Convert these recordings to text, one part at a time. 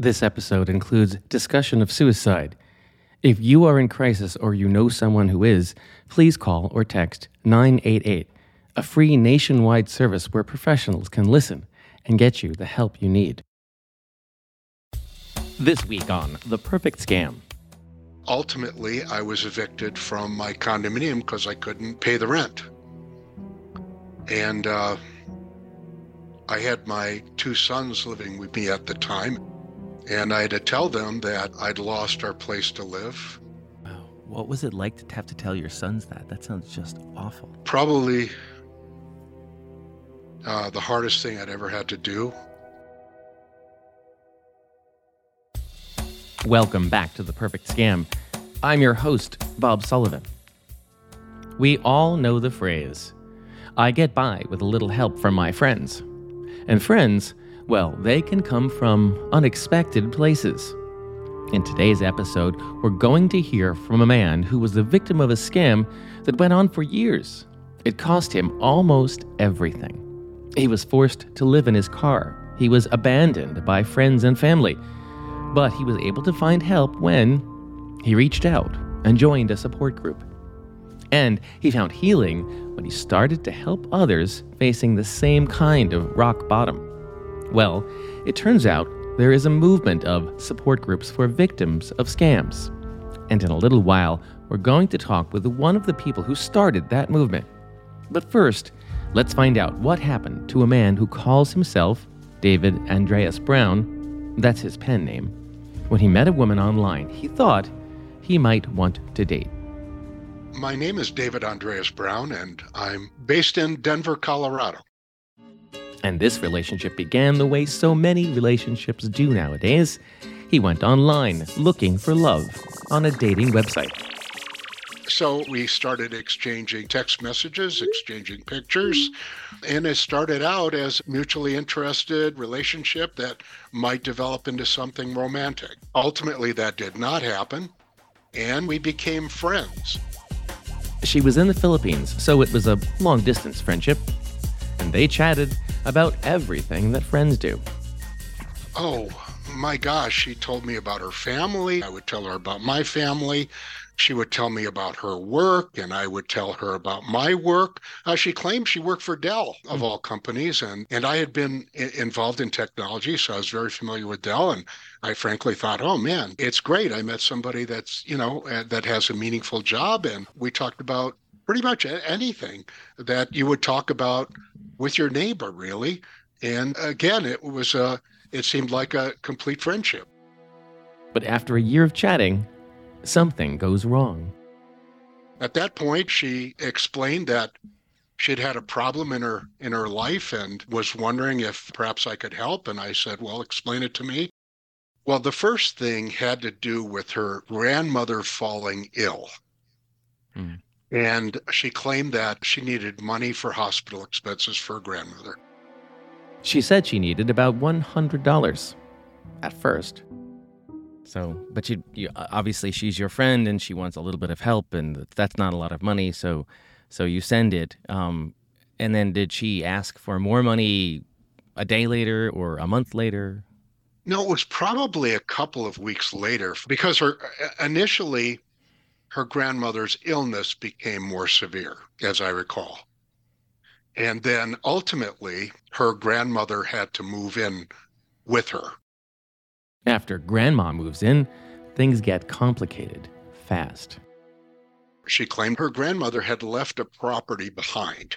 This episode includes discussion of suicide. If you are in crisis or you know someone who is, please call or text 988, a free nationwide service where professionals can listen and get you the help you need. This week on The Perfect Scam. Ultimately, I was evicted from my condominium because I couldn't pay the rent. And I had my two sons living with me at the time. And I had to tell them that I'd lost our place to live. Wow. What was it like to have to tell your sons that? That sounds just awful. Probably the hardest thing I'd ever had to do. Welcome back to The Perfect Scam. I'm your host, Bob Sullivan. We all know the phrase, I get by with a little help from my friends. And friends, well, they can come from unexpected places. In today's episode, we're going to hear from a man who was the victim of a scam that went on for years. It cost him almost everything. He was forced to live in his car. He was abandoned by friends and family. But he was able to find help when he reached out and joined a support group. And he found healing when he started to help others facing the same kind of rock bottom. Well, it turns out there is a movement of support groups for victims of scams. And in a little while, we're going to talk with one of the people who started that movement. But first, let's find out what happened to a man who calls himself David Andreas Brown, that's his pen name. When he met a woman online, he thought he might want to date. My name is David Andreas Brown, and I'm based in Denver, Colorado. And this relationship began the way so many relationships do nowadays. He went online looking for love on a dating website. So we started exchanging text messages, exchanging pictures, and it started out as a mutually interested relationship that might develop into something romantic. Ultimately, that did not happen, and we became friends. She was in the Philippines, so it was a long-distance friendship, and they chatted about everything that friends do. Oh, my gosh, she told me about her family. I would tell her about my family. She would tell me about her work, and I would tell her about my work. She claimed she worked for Dell, of all companies, and I had been involved in technology, so I was very familiar with Dell, and I frankly thought, oh, man, it's great. I met somebody that's, that has a meaningful job, and we talked about pretty much anything that you would talk about with your neighbor, really. And again, it seemed like a complete friendship. But after a year of chatting, something goes wrong. At that point, she explained that she'd had a problem in her life and was wondering if perhaps I could help. And I said, well, explain it to me. Well, the first thing had to do with her grandmother falling ill. Mm. And she claimed that she needed money for hospital expenses for her grandmother. She said she needed about $100 at first. So, but you obviously she's your friend and she wants a little bit of help, and that's not a lot of money. So you send it. And then did she ask for more money a day later or a month later? No, it was probably a couple of weeks later, because her grandmother's illness became more severe, as I recall. And then ultimately, her grandmother had to move in with her. After grandma moves in, things get complicated fast. She claimed her grandmother had left a property behind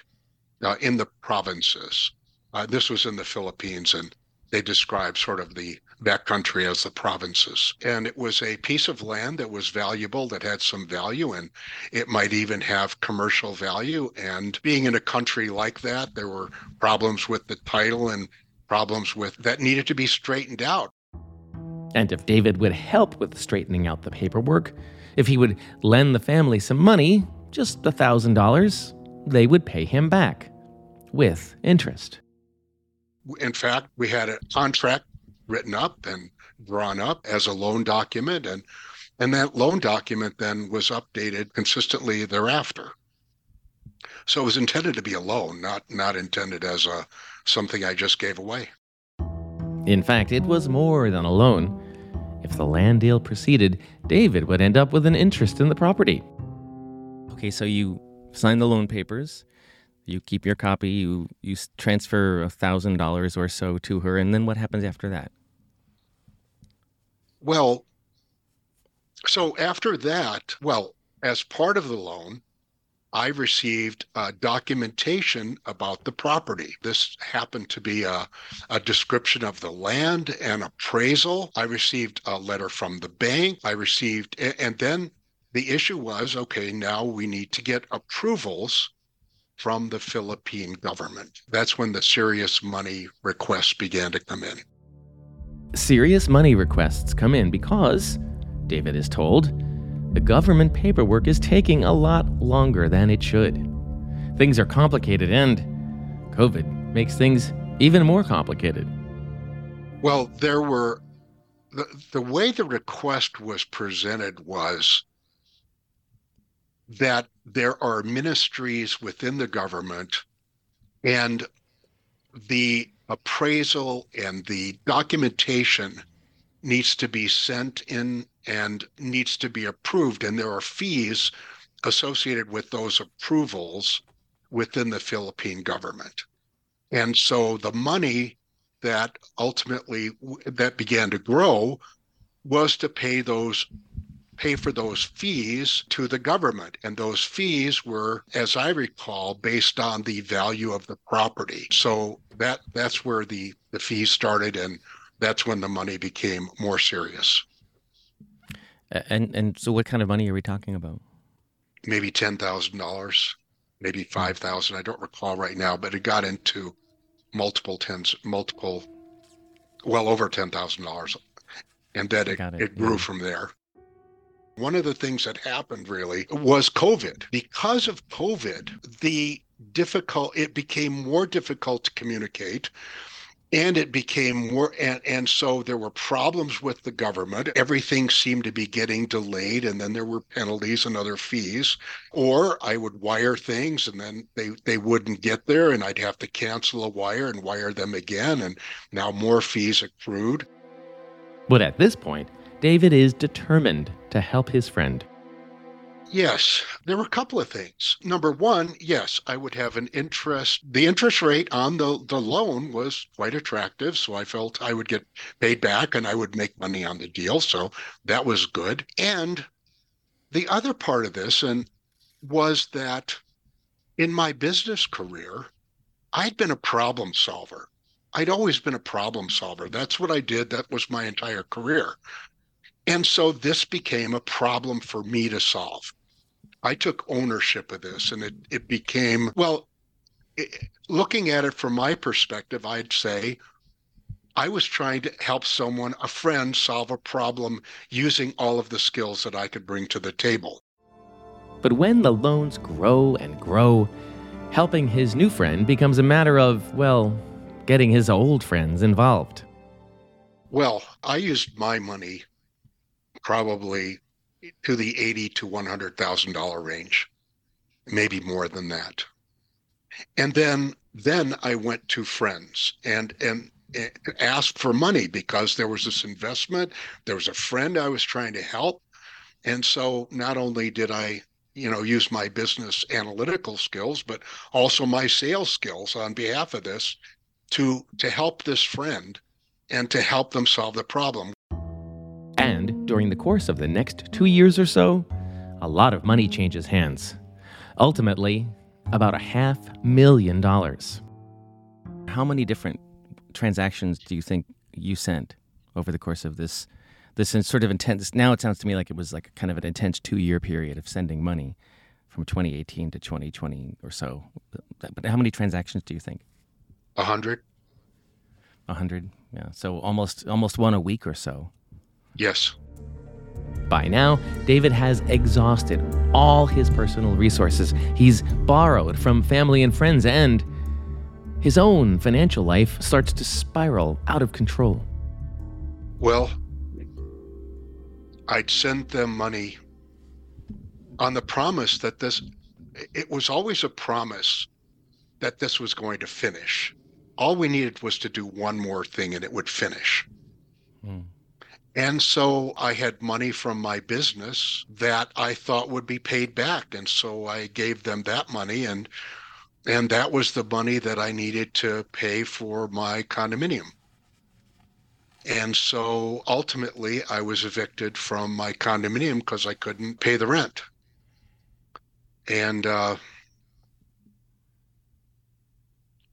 in the provinces. This was in the Philippines, and they described sort of the backcountry as the provinces. And it was a piece of land that was valuable, that had some value, and it might even have commercial value. And being in a country like that, there were problems with the title and problems with that needed to be straightened out. And if David would help with straightening out the paperwork, if he would lend the family some money, just $1,000, they would pay him back with interest. In fact, we had a contract written up and drawn up as a loan document, and that loan document then was updated consistently thereafter. So it was intended to be a loan, not intended as something I just gave away. In fact, it was more than a loan. If the land deal proceeded, David would end up with an interest in the property. Okay, so you sign the loan papers, you keep your copy, you transfer $1,000 or so to her, and then what happens after that? Well, so after that, as part of the loan, I received documentation about the property. This happened to be a description of the land and appraisal. I received a letter from the bank. And then the issue was, okay, now we need to get approvals from the Philippine government. That's when the serious money requests began to come in. Serious money requests come in because, David is told, the government paperwork is taking a lot longer than it should. Things are complicated, and COVID makes things even more complicated. Well, there were... The way the request was presented was that there are ministries within the government, and the appraisal and the documentation needs to be sent in and needs to be approved. And there are fees associated with those approvals within the Philippine government. And so the money that ultimately that began to grow was to pay for those fees to the government. And those fees were, as I recall, based on the value of the property. So that's where the fees started, and that's when the money became more serious. And so what kind of money are we talking about? Maybe $10,000, maybe $5,000. I don't recall right now, but it got into well over $10,000. And then it grew from there. One of the things that happened really was COVID. Because of COVID, it became more difficult to communicate. And it became more, and so there were problems with the government. Everything seemed to be getting delayed, and then there were penalties and other fees. Or I would wire things, and then they wouldn't get there, and I'd have to cancel a wire and wire them again, and now more fees accrued. But at this point, David is determined to help his friend. Yes, there were a couple of things. Number one, yes, I would have an interest. The interest rate on the loan was quite attractive, so I felt I would get paid back and I would make money on the deal, so that was good. And the other part of this was that in my business career, I'd been a problem solver. I'd always been a problem solver. That's what I did. That was my entire career. And so this became a problem for me to solve. I took ownership of this, and it became, looking at it from my perspective, I'd say I was trying to help someone, a friend, solve a problem using all of the skills that I could bring to the table. But when the loans grow and grow, helping his new friend becomes a matter of, getting his old friends involved. Well, I used my money probably to the $80,000 to $100,000 range, maybe more than that. And then I went to friends and asked for money because there was this investment. There was a friend I was trying to help. And so not only did I, use my business analytical skills, but also my sales skills on behalf of this to help this friend and to help them solve the problem. And during the course of the next 2 years or so, a lot of money changes hands. Ultimately, about $500,000. How many different transactions do you think you sent over the course of this sort of intense? Now it sounds to me like it was like kind of an intense 2-year period of sending money from 2018 to 2020 or so. But how many transactions do you think? 100. 100, yeah. So almost one a week or so. Yes. By now, David has exhausted all his personal resources. He's borrowed from family and friends, and his own financial life starts to spiral out of control. Well, I'd send them money on the promise that it was always a promise that this was going to finish. all we needed was to do one more thing and it would finish. Mm. And so I had money from my business that I thought would be paid back. And so I gave them that money, and that was the money that I needed to pay for my condominium. And so ultimately I was evicted from my condominium because I couldn't pay the rent. And I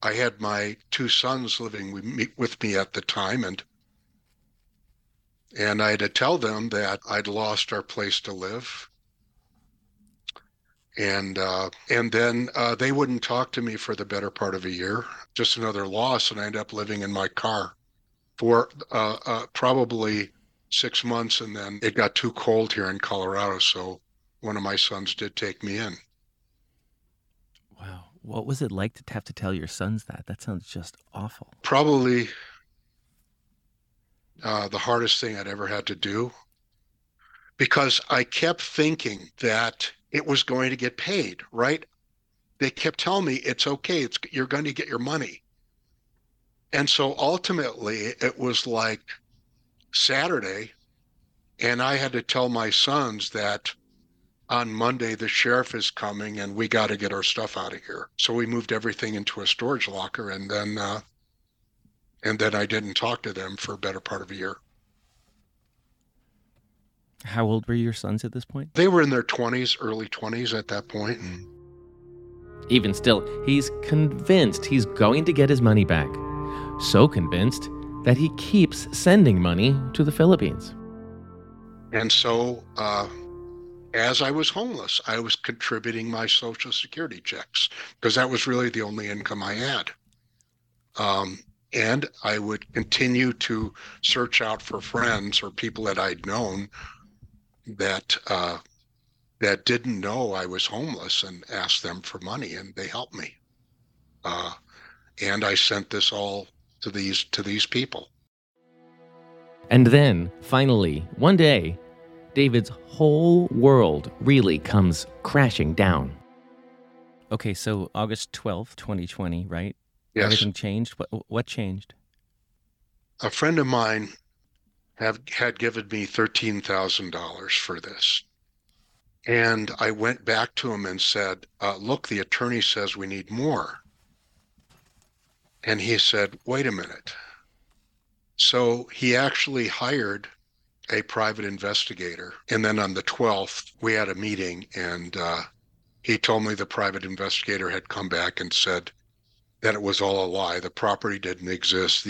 had my two sons living with me at the time, and I had to tell them that I'd lost our place to live. And then they wouldn't talk to me for the better part of a year, just another loss. And I ended up living in my car for probably 6 months. And then it got too cold here in Colorado. So one of my sons did take me in. Wow. What was it like to have to tell your sons that? That sounds just awful. Probably the hardest thing I'd ever had to do, because I kept thinking that it was going to get paid, right? They kept telling me, it's okay, you're going to get your money. And so ultimately it was like Saturday, and I had to tell my sons that on Monday the sheriff is coming and we got to get our stuff out of here. So we moved everything into a storage locker, and then I didn't talk to them for a better part of a year. How old were your sons at this point? They were in their 20s, early 20s at that point. And even still, he's convinced he's going to get his money back. So convinced that he keeps sending money to the Philippines. And so as I was homeless, I was contributing my Social Security checks because that was really the only income I had. And I would continue to search out for friends or people that I'd known that didn't know I was homeless and asked them for money, and they helped me. And I sent this all to these people. And then, finally, one day, David's whole world really comes crashing down. Okay, so August 12th, 2020, right? Yes. Everything changed? What changed? A friend of mine had given me $13,000 for this. And I went back to him and said, look, the attorney says we need more. And he said, wait a minute. So he actually hired a private investigator. And then on the 12th, we had a meeting, and he told me the private investigator had come back and said that it was all a lie. The property didn't exist.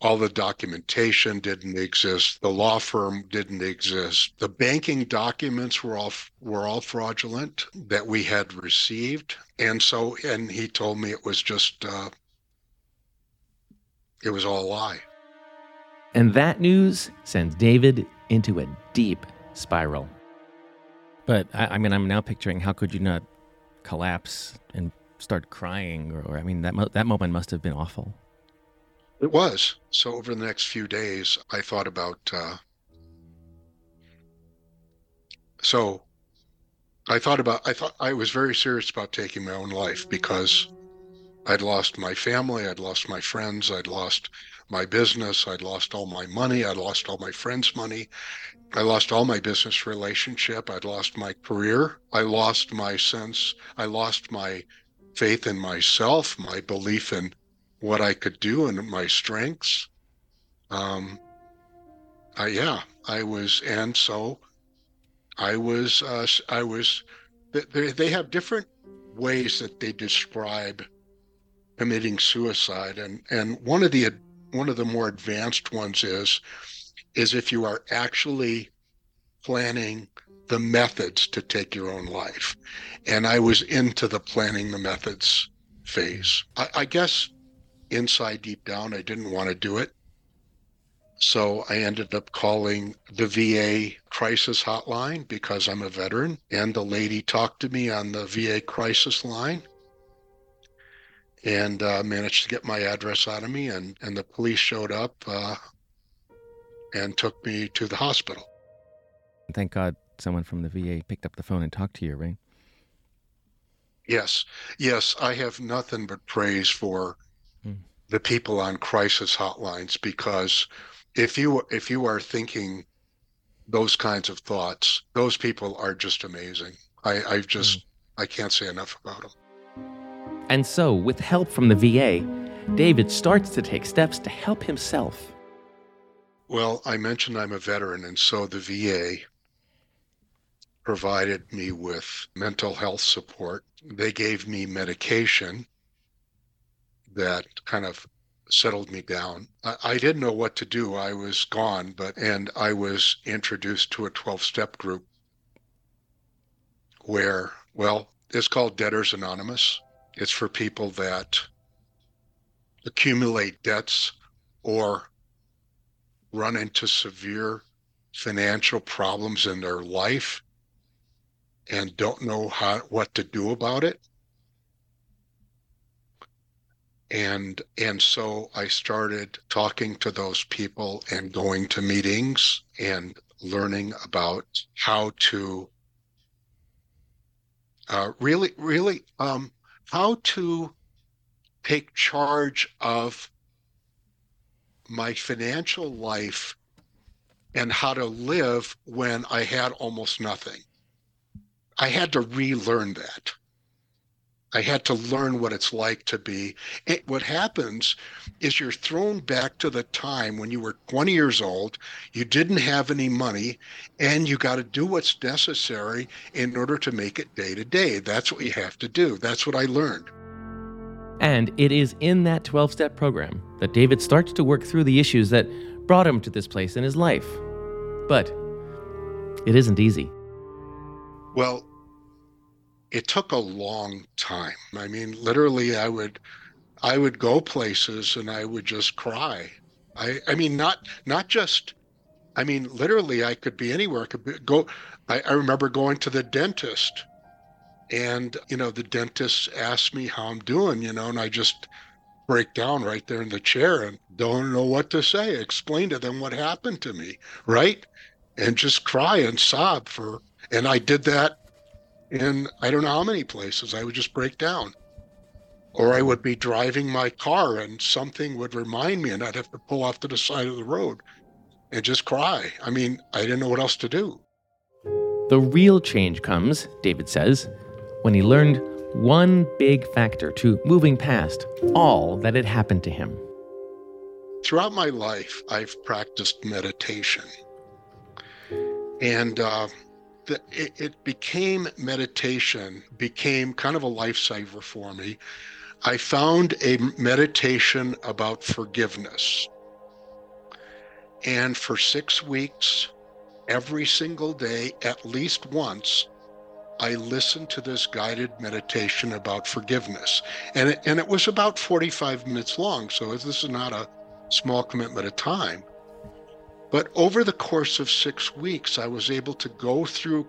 All the documentation didn't exist. The law firm didn't exist. The banking documents were all fraudulent that we had received. And he told me it was just, it was all a lie. And that news sends David into a deep spiral. But I'm now picturing, how could you not collapse and start crying, or that moment must have been awful. It was. So over the next few days, I thought about I thought I was very serious about taking my own life, because I'd lost my family, I'd lost my friends, I'd lost my business, I'd lost all my money, I'd lost all my friends' money, I lost all my business relationship, I'd lost my career, I lost my faith in myself, my belief in what I could do and my strengths. They have different ways that they describe committing suicide. And one of the more advanced ones is if you are actually planning the methods to take your own life. And I was into the planning the methods phase. I guess inside, deep down, I didn't want to do it. So I ended up calling the VA crisis hotline because I'm a veteran. And the lady talked to me on the VA crisis line and managed to get my address out of me. And the police showed up and took me to the hospital. Thank God someone from the VA picked up the phone and talked to you, right? Yes. I have nothing but praise for the people on crisis hotlines, because if you are thinking those kinds of thoughts, those people are just amazing. I can't say enough about them. And so, with help from the VA, David starts to take steps to help himself. Well, I mentioned I'm a veteran, and so the VA provided me with mental health support. They gave me medication that kind of settled me down. I didn't know what to do. I was gone, and I was introduced to a 12-step group where, well, it's called Debtors Anonymous. It's for people that accumulate debts or run into severe financial problems in their life and don't know what to do about it. And so I started talking to those people and going to meetings and learning about how to how to take charge of my financial life and how to live when I had almost nothing. I had to relearn that. I had to learn what it's like to be. What happens is you're thrown back to the time when you were 20 years old, you didn't have any money, and you got to do what's necessary in order to make it day to day. That's what you have to do. That's what I learned. And it is in that 12-step program that David starts to work through the issues that brought him to this place in his life. But it isn't easy. Well, it took a long time. I mean, literally, I would go places and I would just cry. Literally, I could be anywhere. I could go. I remember going to the dentist, and the dentist asked me how I'm doing, and I just break down right there in the chair and don't know what to say. Explain to them what happened to me, right? And just cry and sob and I did that. And I don't know how many places I would just break down. Or I would be driving my car and something would remind me and I'd have to pull off to the side of the road and just cry. I mean, I didn't know what else to do. The real change comes, David says, when he learned one big factor to moving past all that had happened to him. Throughout my life, I've practiced meditation. And meditation became kind of a lifesaver for me. I found a meditation about forgiveness. And for 6 weeks, every single day, at least once, I listened to this guided meditation about forgiveness. And it was about 45 minutes long, so this is not a small commitment of time. But over the course of 6 weeks, I was able to go through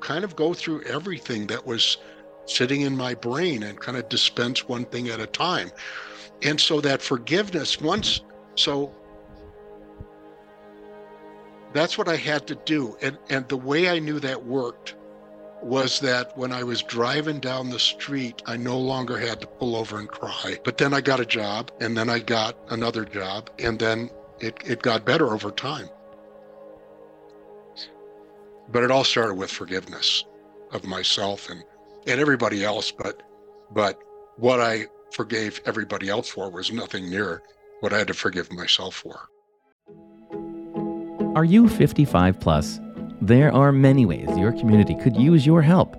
everything that was sitting in my brain and kind of dispense one thing at a time. And so that forgiveness that's what I had to do. And the way I knew that worked was that when I was driving down the street, I no longer had to pull over and cry. But then I got a job, and then I got another job, and then it got better over time. But it all started with forgiveness of myself and everybody else. But what I forgave everybody else for was nothing near what I had to forgive myself for. Are you 55 plus? There are many ways your community could use your help.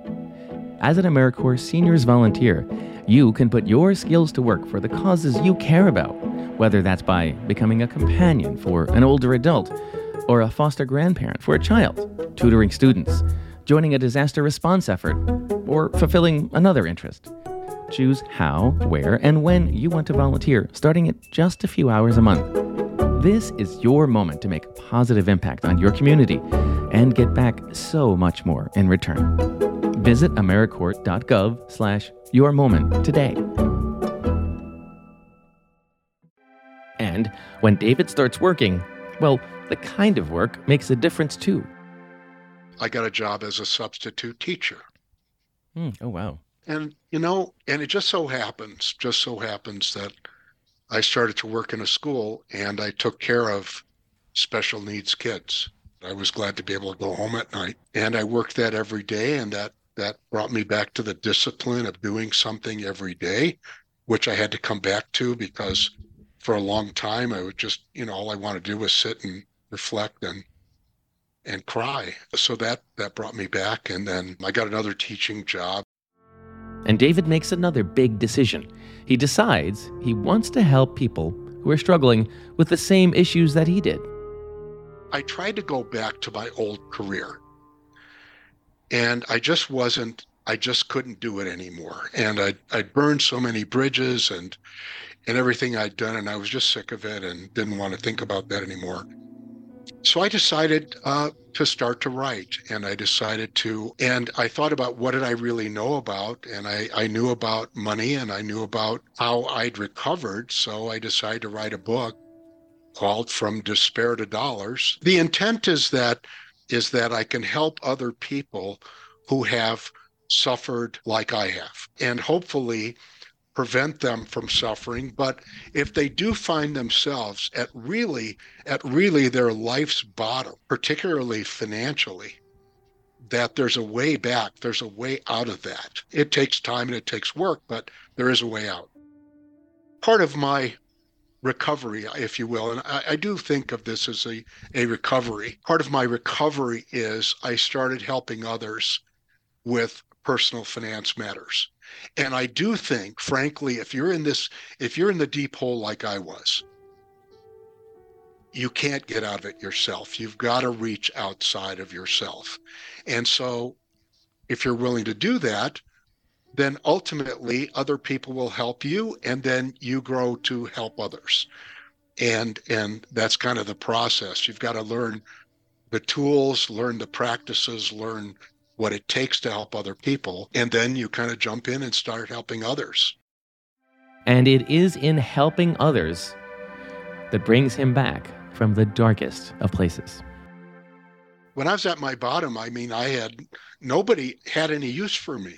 As an AmeriCorps Seniors volunteer, you can put your skills to work for the causes you care about, whether that's by becoming a companion for an older adult, or a foster grandparent for a child, tutoring students, joining a disaster response effort, or fulfilling another interest. Choose how, where, and when you want to volunteer, starting at just a few hours a month. This is your moment to make a positive impact on your community and get back so much more in return. Visit AmeriCorps.gov/yourmoment today. And when David starts working, well, the kind of work makes a difference, too. I got a job as a substitute teacher. Oh, wow. And it just so happens that I started to work in a school and I took care of special needs kids. I was glad to be able to go home at night. And I worked that every day, and that brought me back to the discipline of doing something every day, which I had to come back to, because for a long time I would just, all I wanted to do was sit and reflect and cry. So that brought me back, and then I got another teaching job. And David makes another big decision. He decides he wants to help people who are struggling with the same issues that he did. I tried to go back to my old career, and I just couldn't do it anymore. And I burned so many bridges and everything I'd done, and I was just sick of it and didn't want to think about that anymore. So I decided to start to write, and I thought about what did I really know about, and I knew about money, and I knew about how I'd recovered, so I decided to write a book called From Despair to Dollars. The intent is that I can help other people who have suffered like I have, and hopefully prevent them from suffering. But if they do find themselves at really their life's bottom, particularly financially, that there's a way back, there's a way out of that. It takes time and it takes work, but there is a way out. Part of my recovery, if you will, and I do think of this as a recovery. Part of my recovery is I started helping others with personal finance matters. And I do think, frankly, if you're in the deep hole like I was, you can't get out of it yourself. You've got to reach outside of yourself. And so if you're willing to do that, then ultimately other people will help you, and then you grow to help others. And that's kind of the process. You've got to learn the tools, learn the practices, learn what it takes to help other people, and then you kind of jump in and start helping others. And it is in helping others that brings him back from the darkest of places. When I was at my bottom, nobody had any use for me.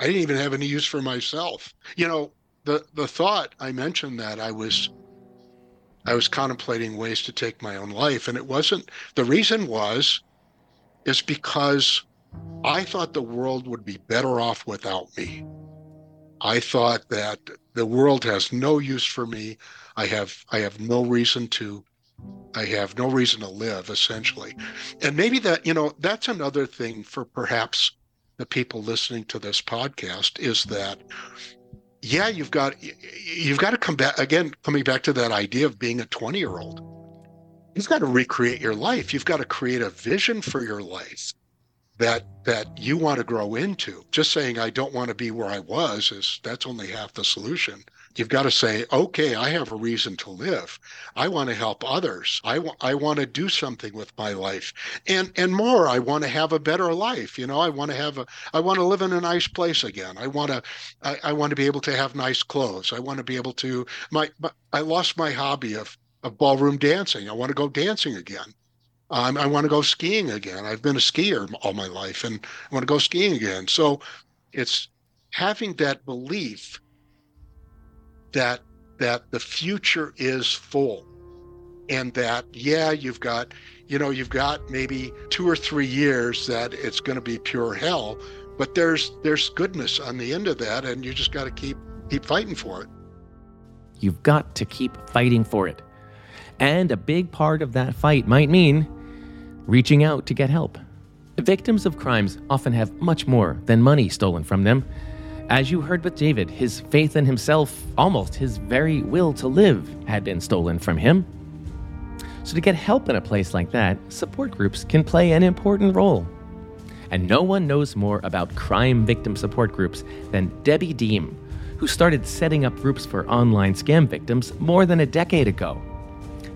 I didn't even have any use for myself. The thought, I mentioned that I was contemplating ways to take my own life, and the reason was because I thought the world would be better off without me. I thought that the world has no use for me. I have no reason to live, essentially. And maybe that's another thing for perhaps the people listening to this podcast, is that, yeah, you've got to come back again, coming back to that idea of being a 20-year-old. You've got to recreate your life. You've got to create a vision for your life that you want to grow into. Just saying, I don't want to be where I was, that's only half the solution. You've got to say, okay, I have a reason to live. I want to help others. I want to do something with my life. And more, I want to have a better life. I want to live in a nice place again. I want to be able to have nice clothes. I want to be able to, I lost my hobby of ballroom dancing. I want to go dancing again. I want to go skiing again. I've been a skier all my life, and I want to go skiing again. So it's having that belief that the future is full, and that, yeah, you've got maybe 2 or 3 years that it's going to be pure hell, but there's goodness on the end of that, and you just got to keep fighting for it. You've got to keep fighting for it. And a big part of that fight might mean reaching out to get help. Victims of crimes often have much more than money stolen from them. As you heard with David, his faith in himself, almost his very will to live, had been stolen from him. So to get help in a place like that, support groups can play an important role. And no one knows more about crime victim support groups than Debbie Deem, who started setting up groups for online scam victims more than a decade ago.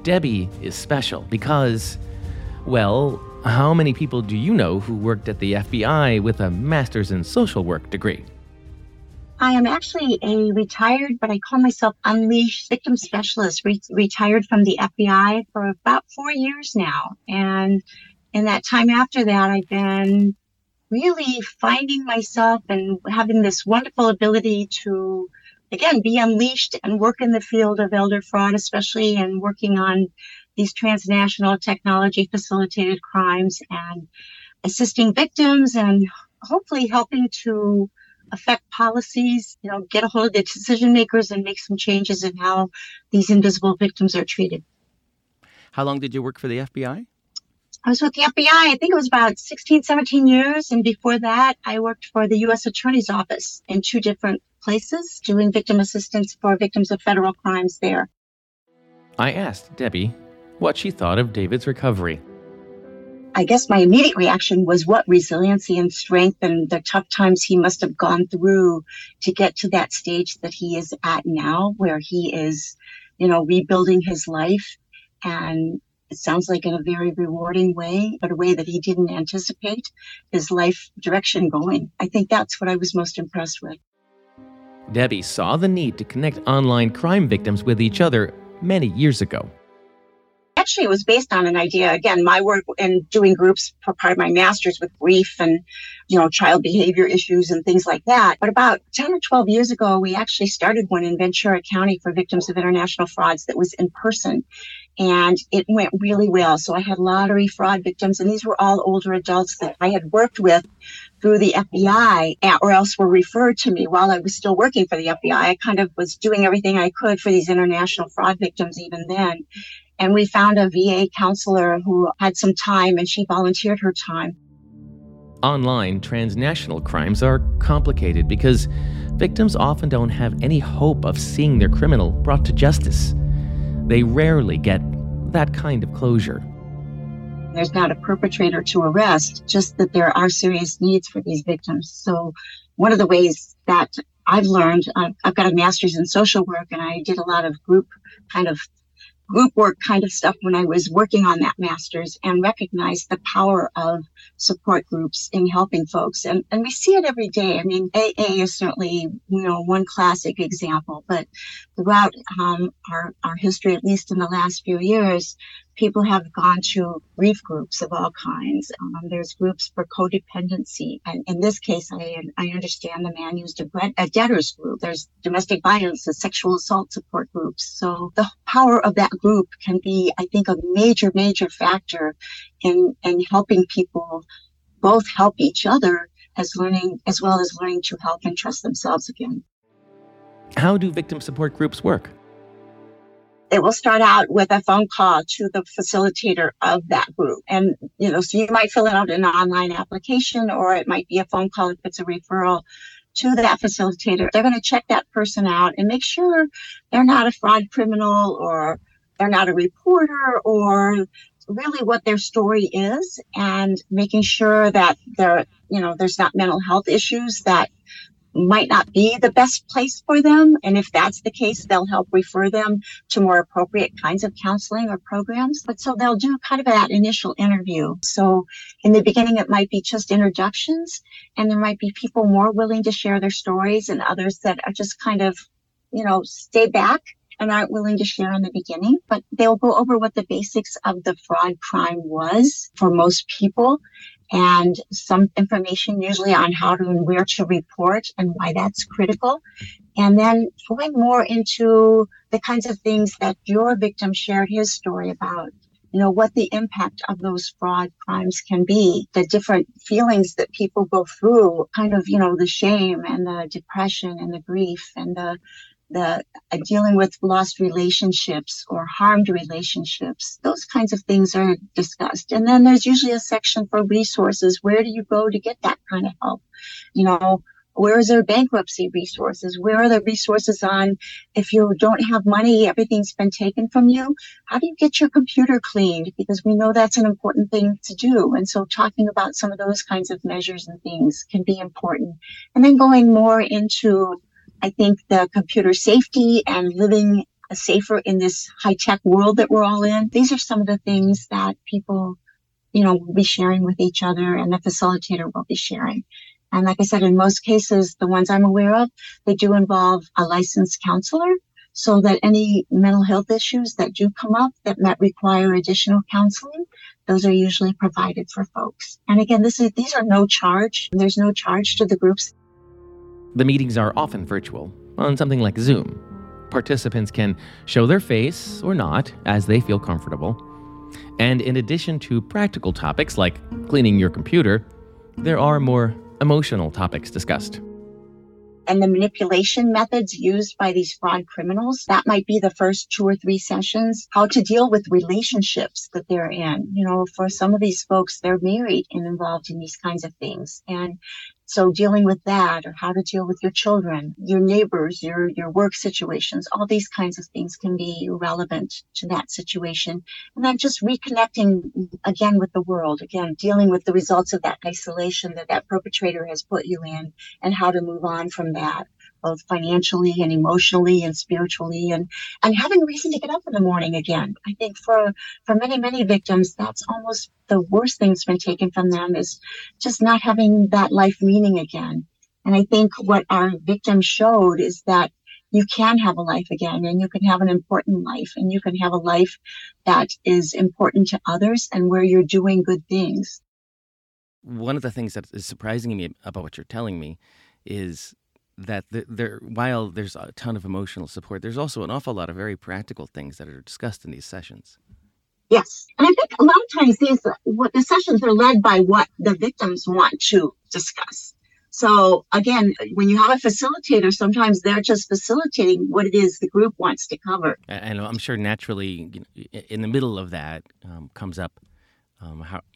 Debbie is special because, well, how many people do you know who worked at the FBI with a master's in social work degree? I am actually a retired, but I call myself unleashed victim specialist, retired from the FBI for about 4 years now. And in that time after that, I've been really finding myself and having this wonderful ability to again, be unleashed and work in the field of elder fraud, especially in working on these transnational technology-facilitated crimes and assisting victims and hopefully helping to affect policies, you know, get a hold of the decision makers and make some changes in how these invisible victims are treated. How long did you work for the FBI? I was with the FBI, I think it was about 16, 17 years. And before that, I worked for the U.S. Attorney's Office in two different places, doing victim assistance for victims of federal crimes there. I asked Debbie what she thought of David's recovery. I guess my immediate reaction was what resiliency and strength and the tough times he must have gone through to get to that stage that he is at now, where he is, you know, rebuilding his life. And it sounds like in a very rewarding way, but a way that he didn't anticipate his life direction going. I think that's what I was most impressed with. Debbie saw the need to connect online crime victims with each other many years ago. Actually, it was based on an idea. Again, my work in doing groups for part of my master's with grief and, you know, child behavior issues and things like that. But about 10 or 12 years ago, we actually started one in Ventura County for victims of international frauds that was in person. And it went really well. So I had lottery fraud victims, and these were all older adults that I had worked with through the FBI or else were referred to me while I was still working for the FBI. I kind of was doing everything I could for these international fraud victims even then. And we found a VA counselor who had some time, and she volunteered her time. Online transnational crimes are complicated because victims often don't have any hope of seeing their criminal brought to justice. They rarely get that kind of closure. There's not a perpetrator to arrest, just that there are serious needs for these victims. So one of the ways that I've learned, I've got a master's in social work, and I did a lot of group work kind of stuff when I was working on that master's, and recognized the power of support groups in helping folks. And we see it every day. I mean, AA is certainly, you know, one classic example, but throughout our history, at least in the last few years, people have gone to grief groups of all kinds. There's groups for codependency. And in this case, I understand the man used a debtors group. There's domestic violence and sexual assault support groups. So the power of that group can be, I think, a major, major factor in helping people both help each other as well as learning to help and trust themselves again. How do victim support groups work? It will start out with a phone call to the facilitator of that group. And, you know, so you might fill out an online application, or it might be a phone call if it's a referral to that facilitator. They're going to check that person out and make sure they're not a fraud criminal, or they're not a reporter, or really what their story is, and making sure that they're, you know, there's not mental health issues that might not be the best place for them. And if that's the case, they'll help refer them to more appropriate kinds of counseling or programs. But so they'll do kind of that initial interview. So in the beginning, it might be just introductions, and there might be people more willing to share their stories and others that are just kind of, you know, stay back and aren't willing to share in the beginning. But they'll go over what the basics of the fraud crime was for most people, and some information usually on how to and where to report and why that's critical. And then going more into the kinds of things that your victim shared his story about, you know, what the impact of those fraud crimes can be, the different feelings that people go through, kind of, you know, the shame and the depression and the grief and the dealing with lost relationships or harmed relationships. Those kinds of things are discussed. And then there's usually a section for resources. Where do you go to get that kind of help? You know, where is there bankruptcy resources? Where are the resources on if you don't have money, everything's been taken from you? How do you get your computer cleaned? Because we know that's an important thing to do. And so talking about some of those kinds of measures and things can be important. And then going more into, I think, the computer safety and living safer in this high-tech world that we're all in. These are some of the things that people, you know, will be sharing with each other, and the facilitator will be sharing. And like I said, in most cases, the ones I'm aware of, they do involve a licensed counselor, so that any mental health issues that do come up that might require additional counseling, those are usually provided for folks. And again, these are no charge. There's no charge to the groups. The meetings are often virtual, on something like Zoom. Participants can show their face or not as they feel comfortable. And in addition to practical topics like cleaning your computer, there are more emotional topics discussed. And the manipulation methods used by these fraud criminals, that might be the first 2 or 3 sessions, how to deal with relationships that they're in. You know, for some of these folks, they're married and involved in these kinds of things. And so dealing with that, or how to deal with your children, your neighbors, your work situations, all these kinds of things can be relevant to that situation. And then just reconnecting again with the world, again, dealing with the results of that isolation that that perpetrator has put you in and how to move on from that, both financially and emotionally and spiritually, and having reason to get up in the morning again. I think for many, many victims, that's almost the worst thing that's been taken from them, is just not having that life meaning again. And I think what our victims showed is that you can have a life again, and you can have an important life, and you can have a life that is important to others and where you're doing good things. One of the things that is surprising me about what you're telling me is that while there's a ton of emotional support, there's also an awful lot of very practical things that are discussed in these sessions. Yes. And I think a lot of times the sessions are led by what the victims want to discuss. So again, when you have a facilitator, sometimes they're just facilitating what it is the group wants to cover. And I'm sure naturally, in the middle of that comes up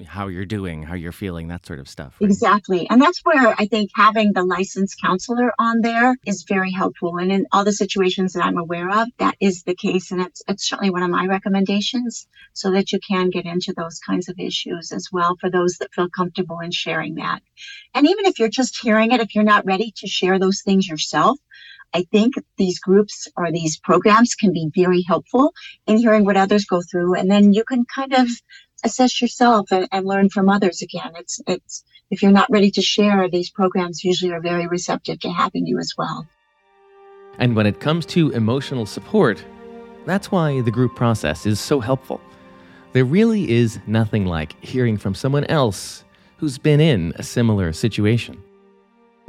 how you're doing, how you're feeling, that sort of stuff. Right? Exactly. And that's where I think having the licensed counselor on there is very helpful. And in all the situations that I'm aware of, that is the case. And it's certainly one of my recommendations, so that you can get into those kinds of issues as well for those that feel comfortable in sharing that. And even if you're just hearing it, if you're not ready to share those things yourself, I think these groups or these programs can be very helpful in hearing what others go through. And then you can kind of assess yourself and learn from others again. It's if you're not ready to share, these programs usually are very receptive to having you as well. And when it comes to emotional support, that's why the group process is so helpful. There really is nothing like hearing from someone else who's been in a similar situation.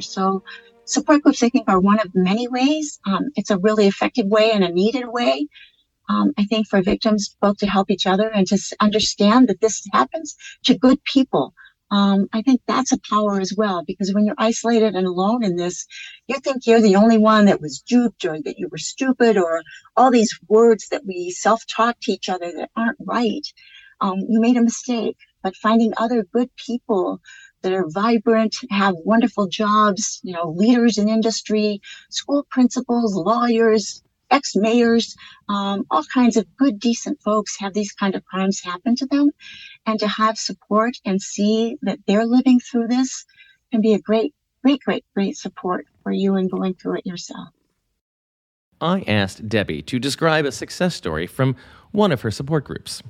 So support groups, I think, are one of many ways. It's a really effective way and a needed way. I think for victims, both to help each other and to understand that this happens to good people. I think that's a power as well, because when you're isolated and alone in this, you think you're the only one that was duped, or that you were stupid, or all these words that we self-talk to each other that aren't right. You made a mistake. But finding other good people that are vibrant, have wonderful jobs, you know, leaders in industry, school principals, lawyers, ex-mayors, all kinds of good, decent folks have these kind of crimes happen to them. And to have support and see that they're living through this can be a great, great, great, great support for you in going through it yourself. I asked Debbie to describe a success story from one of her support groups.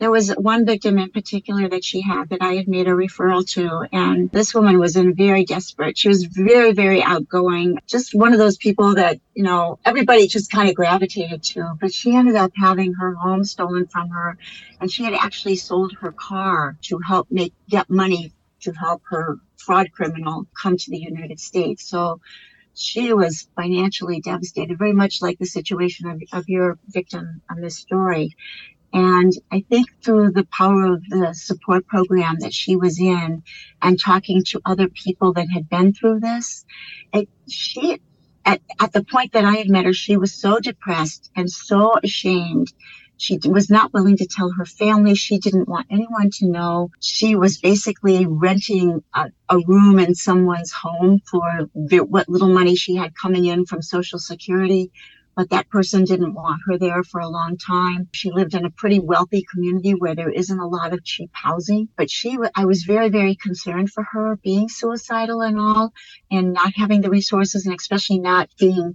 There was one victim in particular that she had that I had made a referral to, and this woman was in very desperate. She was very, very outgoing, just one of those people that, you know, everybody just kind of gravitated to. But she ended up having her home stolen from her, and she had actually sold her car to help get money to help her fraud criminal come to the United States. So she was financially devastated, very much like the situation of your victim on this story. And I think through the power of the support program that she was in and talking to other people that had been through this, at the point that I had met her, she was so depressed and so ashamed. She was not willing to tell her family. She didn't want anyone to know. She was basically renting a room in someone's home for what little money she had coming in from Social Security. But that person didn't want her there for a long time. She lived in a pretty wealthy community where there isn't a lot of cheap housing. But I was very, very concerned for her being suicidal and all, and not having the resources, and especially not being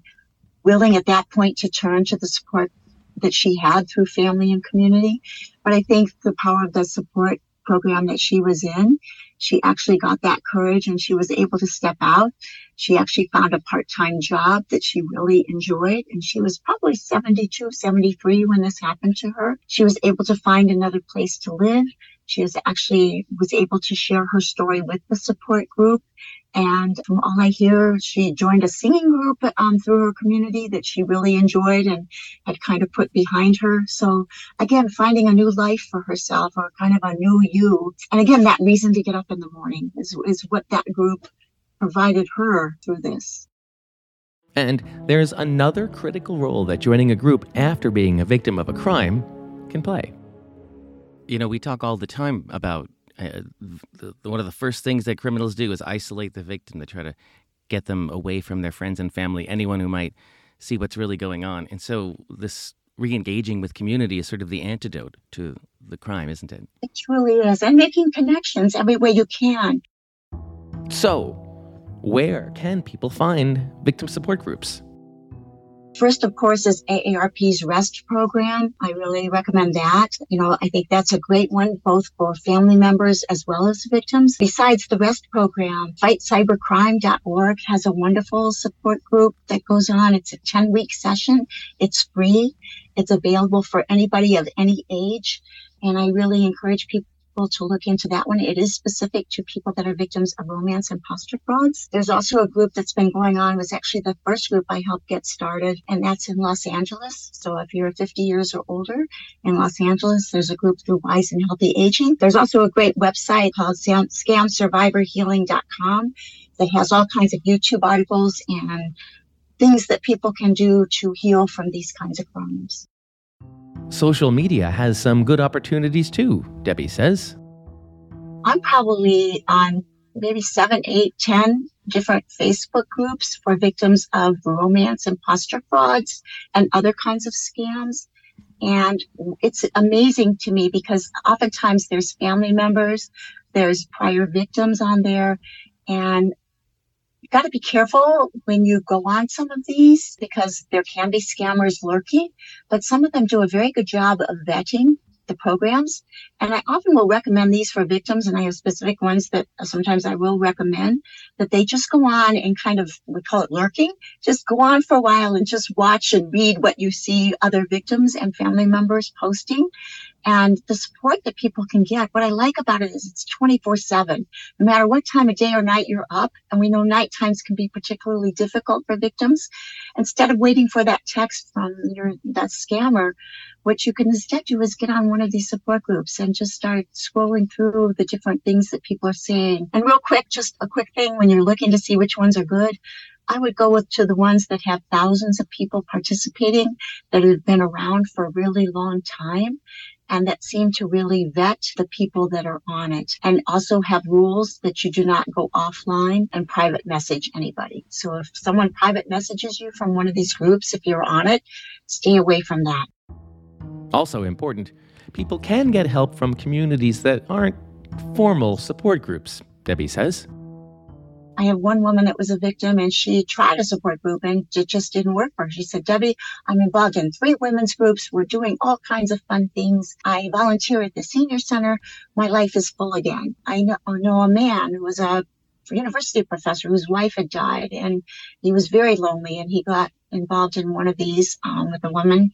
willing at that point to turn to the support that she had through family and community. But I think the power of the support program that she was in, she actually got that courage and she was able to step out. She actually found a part-time job that she really enjoyed. And she was probably 72, 73 when this happened to her. She was able to find another place to live. She was able to share her story with the support group. And from all I hear, she joined a singing group through her community that she really enjoyed and had kind of put behind her. So again, finding a new life for herself, or kind of a new you. And again, that reason to get up in the morning is what that group provided her through this. And there's another critical role that joining a group after being a victim of a crime can play. You know, we talk all the time about one of the first things that criminals do is isolate the victim. They try to get them away from their friends and family, anyone who might see what's really going on. And so this re-engaging with community is sort of the antidote to the crime, isn't it? It truly is. And making connections every way you can. So where can people find victim support groups? First, of course, is AARP's REST program. I really recommend that. You know, I think that's a great one, both for family members as well as victims. Besides the REST program, fightcybercrime.org has a wonderful support group that goes on. It's a 10-week session. It's free. It's available for anybody of any age. And I really encourage people to look into that one. It is specific to people that are victims of romance and imposter frauds. There's also a group that's been going on, was actually the first group I helped get started, and that's in Los Angeles. So if you're 50 years or older in Los Angeles, there's a group through Wise and Healthy Aging. There's also a great website called scamsurvivorhealing.com that has all kinds of YouTube articles and things that people can do to heal from these kinds of crimes. Social media has some good opportunities too, Debbie says. I'm probably on maybe 7, 8, 10 different Facebook groups for victims of romance, imposter frauds, and other kinds of scams. And it's amazing to me because oftentimes there's family members, there's prior victims on there, and you've got to be careful when you go on some of these because there can be scammers lurking, but some of them do a very good job of vetting the programs. And I often will recommend these for victims, and I have specific ones that sometimes I will recommend, that they just go on and kind of, we call it lurking, just go on for a while and just watch and read what you see other victims and family members posting. And the support that people can get, what I like about it is it's 24/7. No matter what time of day or night you're up, and we know night times can be particularly difficult for victims, instead of waiting for that text from that scammer, what you can instead do is get on one of these support groups and just start scrolling through the different things that people are saying. And real quick, just a quick thing, when you're looking to see which ones are good, I would go to the ones that have thousands of people participating that have been around for a really long time and that seem to really vet the people that are on it, and also have rules that you do not go offline and private message anybody. So if someone private messages you from one of these groups, if you're on it, stay away from that. Also important, people can get help from communities that aren't formal support groups, Debbie says. I have one woman that was a victim, and she tried a support group and it just didn't work for her. She said, Debbie, I'm involved in 3 women's groups. We're doing all kinds of fun things. I volunteer at the senior center. My life is full again. I know a man who was a university professor whose wife had died, and he was very lonely, and he got involved in one of these with a woman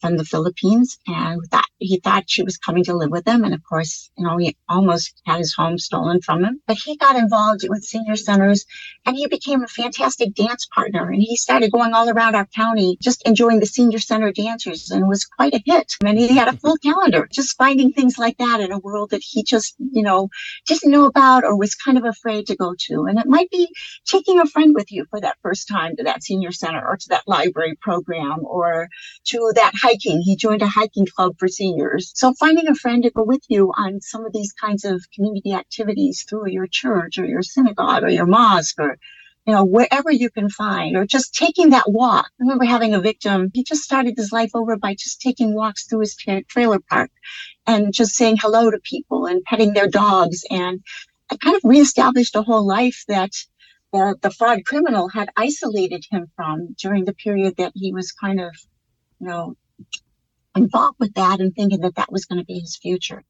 from the Philippines, and he thought she was coming to live with him. And of course, you know, he almost had his home stolen from him. But he got involved with senior centers, and he became a fantastic dance partner. And he started going all around our county, just enjoying the senior center dancers, and was quite a hit. And he had a full calendar, just finding things like that in a world that he just, you know, didn't know about or was kind of afraid to go to. And it might be taking a friend with you for that first time to that senior center or to that library program or to that hiking. He joined a hiking club for seniors. So finding a friend to go with you on some of these kinds of community activities through your church or your synagogue or your mosque or, you know, wherever you can find, or just taking that walk. I remember having a victim, he just started his life over by just taking walks through his trailer park and just saying hello to people and petting their dogs. And I kind of reestablished a whole life that the fraud criminal had isolated him from during the period that he was kind of, you know, involved with that and thinking that that was going to be his future.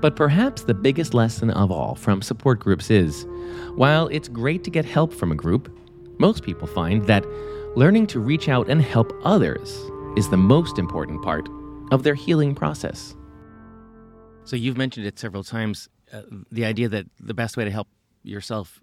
But perhaps the biggest lesson of all from support groups is, while it's great to get help from a group, most people find that learning to reach out and help others is the most important part of their healing process. So you've mentioned it several times, the idea that the best way to help yourself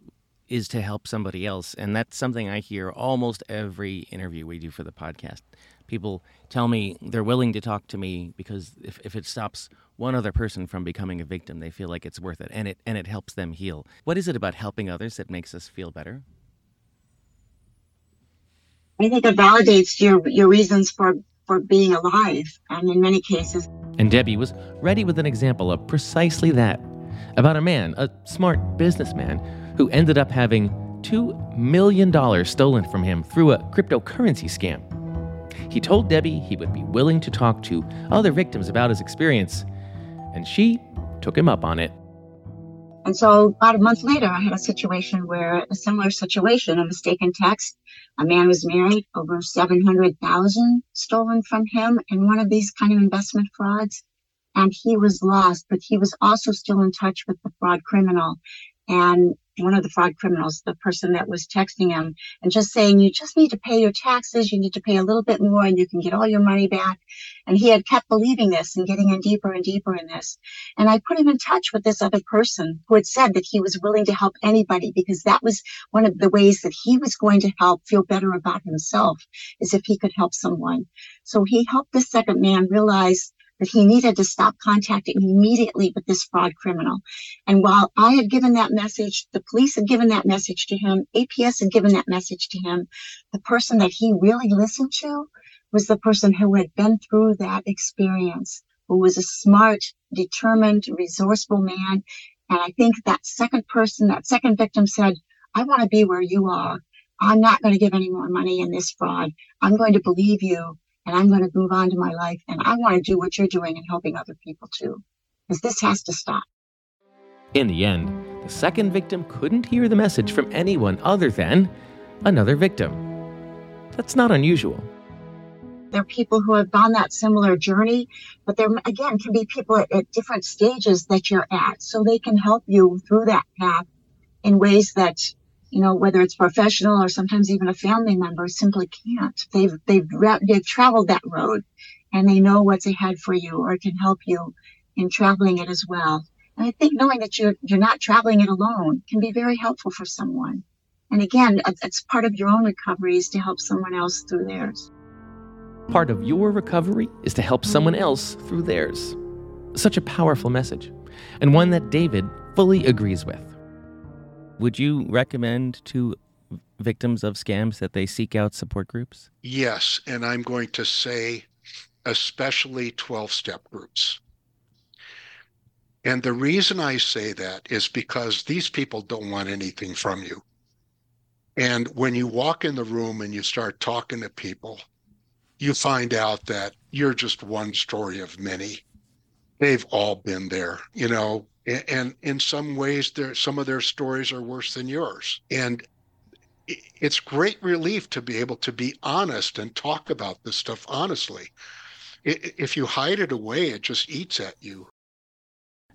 is to help somebody else. And that's something I hear almost every interview we do for the podcast. People tell me they're willing to talk to me because if it stops one other person from becoming a victim, they feel like it's worth it, and it helps them heal. What is it about helping others that makes us feel better? I think it validates your reasons for being alive, and in many cases. And Debbie was ready with an example of precisely that, about a man, a smart businessman, who ended up having $2 million stolen from him through a cryptocurrency scam. He told Debbie he would be willing to talk to other victims about his experience, and she took him up on it. And so about a month later, I had a mistaken text. A man was married, over $700,000 stolen from him in one of these kind of investment frauds. And he was lost, but he was also still in touch with the fraud criminal. And one of the fraud criminals, the person that was texting him, and just saying, you just need to pay your taxes, you need to pay a little bit more, and you can get all your money back. And he had kept believing this and getting in deeper and deeper in this. And I put him in touch with this other person who had said that he was willing to help anybody, because that was one of the ways that he was going to help feel better about himself, is if he could help someone. So he helped this second man realize that he needed to stop contacting immediately with this fraud criminal. And while I had given that message, the police had given that message to him, APS had given that message to him, the person that he really listened to was the person who had been through that experience, who was a smart, determined, resourceful man. And I think that second person, that second victim said, I want to be where you are. I'm not going to give any more money in this fraud. I'm going to believe you. And I'm going to move on to my life, and I want to do what you're doing and helping other people too, because this has to stop. In the end, the second victim couldn't hear the message from anyone other than another victim. That's not unusual. There are people who have gone that similar journey, but there, again, can be people at different stages that you're at, so they can help you through that path in ways that, you know, whether it's professional or sometimes even a family member simply can't. They've traveled that road, and they know what's ahead for you, or can help you in traveling it as well. And I think knowing that you're not traveling it alone can be very helpful for someone. And again, it's part of your own recovery is to help someone else through theirs. Part of your recovery is to help someone else through theirs. Such a powerful message, and one that David fully agrees with. Would you recommend to victims of scams that they seek out support groups? Yes, and I'm going to say especially 12-step groups. And the reason I say that is because these people don't want anything from you. And when you walk in the room and you start talking to people, you find out that you're just one story of many. They've all been there, you know. And in some ways, some of their stories are worse than yours. And it's great relief to be able to be honest and talk about this stuff honestly. If you hide it away, it just eats at you.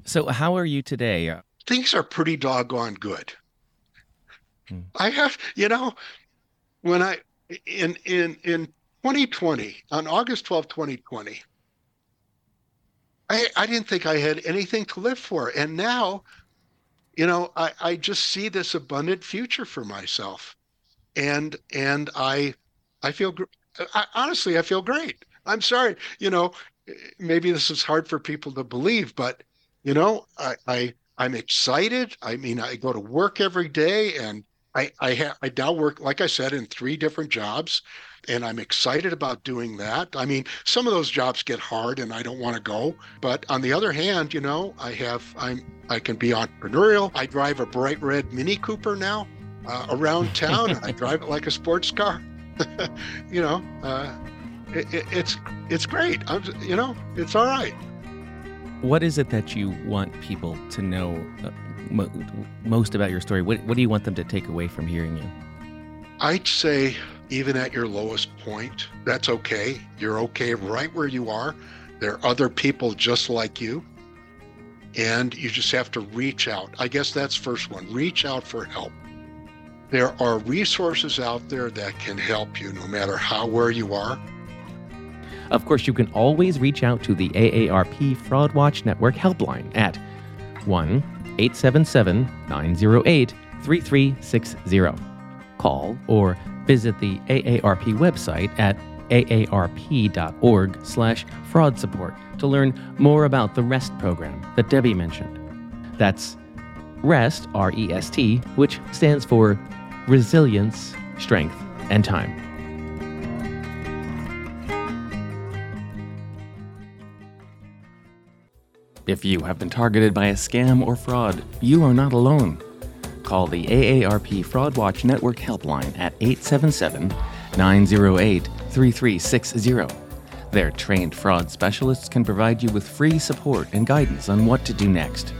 So how are you today? Things are pretty doggone good. I have, you know, when I, in 2020, on August 12, 2020, I didn't think I had anything to live for. And now, you know, I just see this abundant future for myself. And I feel, honestly, I feel great. I'm sorry, you know, maybe this is hard for people to believe, but, you know, I'm excited. I mean, I go to work every day, and I now work, like I said, in 3 different jobs, and I'm excited about doing that. I mean, some of those jobs get hard and I don't want to go. But on the other hand, you know, I can be entrepreneurial. I drive a bright red Mini Cooper now around town. I drive it like a sports car. You know, it's great. You know, it's all right. What is it that you want people to know most about your story? What do you want them to take away from hearing you? I'd say even at your lowest point, that's okay. You're okay right where you are. There are other people just like you, and you just have to reach out. I guess that's first one. Reach out for help. There are resources out there that can help you no matter how, where you are. Of course, you can always reach out to the AARP Fraud Watch Network helpline at 1-877-908 3360. Call or visit the AARP website at aarp.org/fraud support to learn more about the REST program that Debbie mentioned. That's REST, R-E-S-T, which stands for Resilience, Strength, and Time. If you have been targeted by a scam or fraud, you are not alone. Call the AARP Fraud Watch Network helpline at 877-908-3360. Their trained fraud specialists can provide you with free support and guidance on what to do next.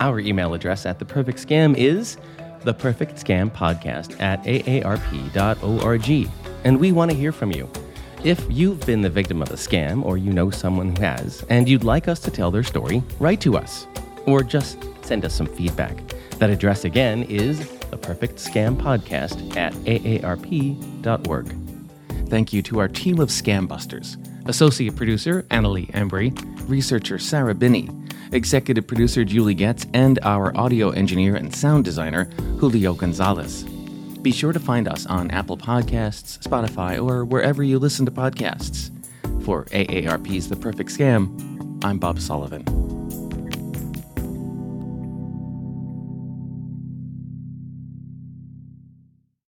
Our email address at The Perfect Scam is theperfectscampodcast@aarp.org, and we want to hear from you. If you've been the victim of a scam or you know someone who has, and you'd like us to tell their story, write to us or just send us some feedback. That address again is theperfectscampodcast@aarp.org. Thank you to our team of Scam Busters: Associate Producer Annalie Embry, Researcher Sarah Binney, Executive Producer Julie Goetz, and our Audio Engineer and Sound Designer Julio Gonzalez. Be sure to find us on Apple Podcasts, Spotify, or wherever you listen to podcasts. For AARP's The Perfect Scam, I'm Bob Sullivan.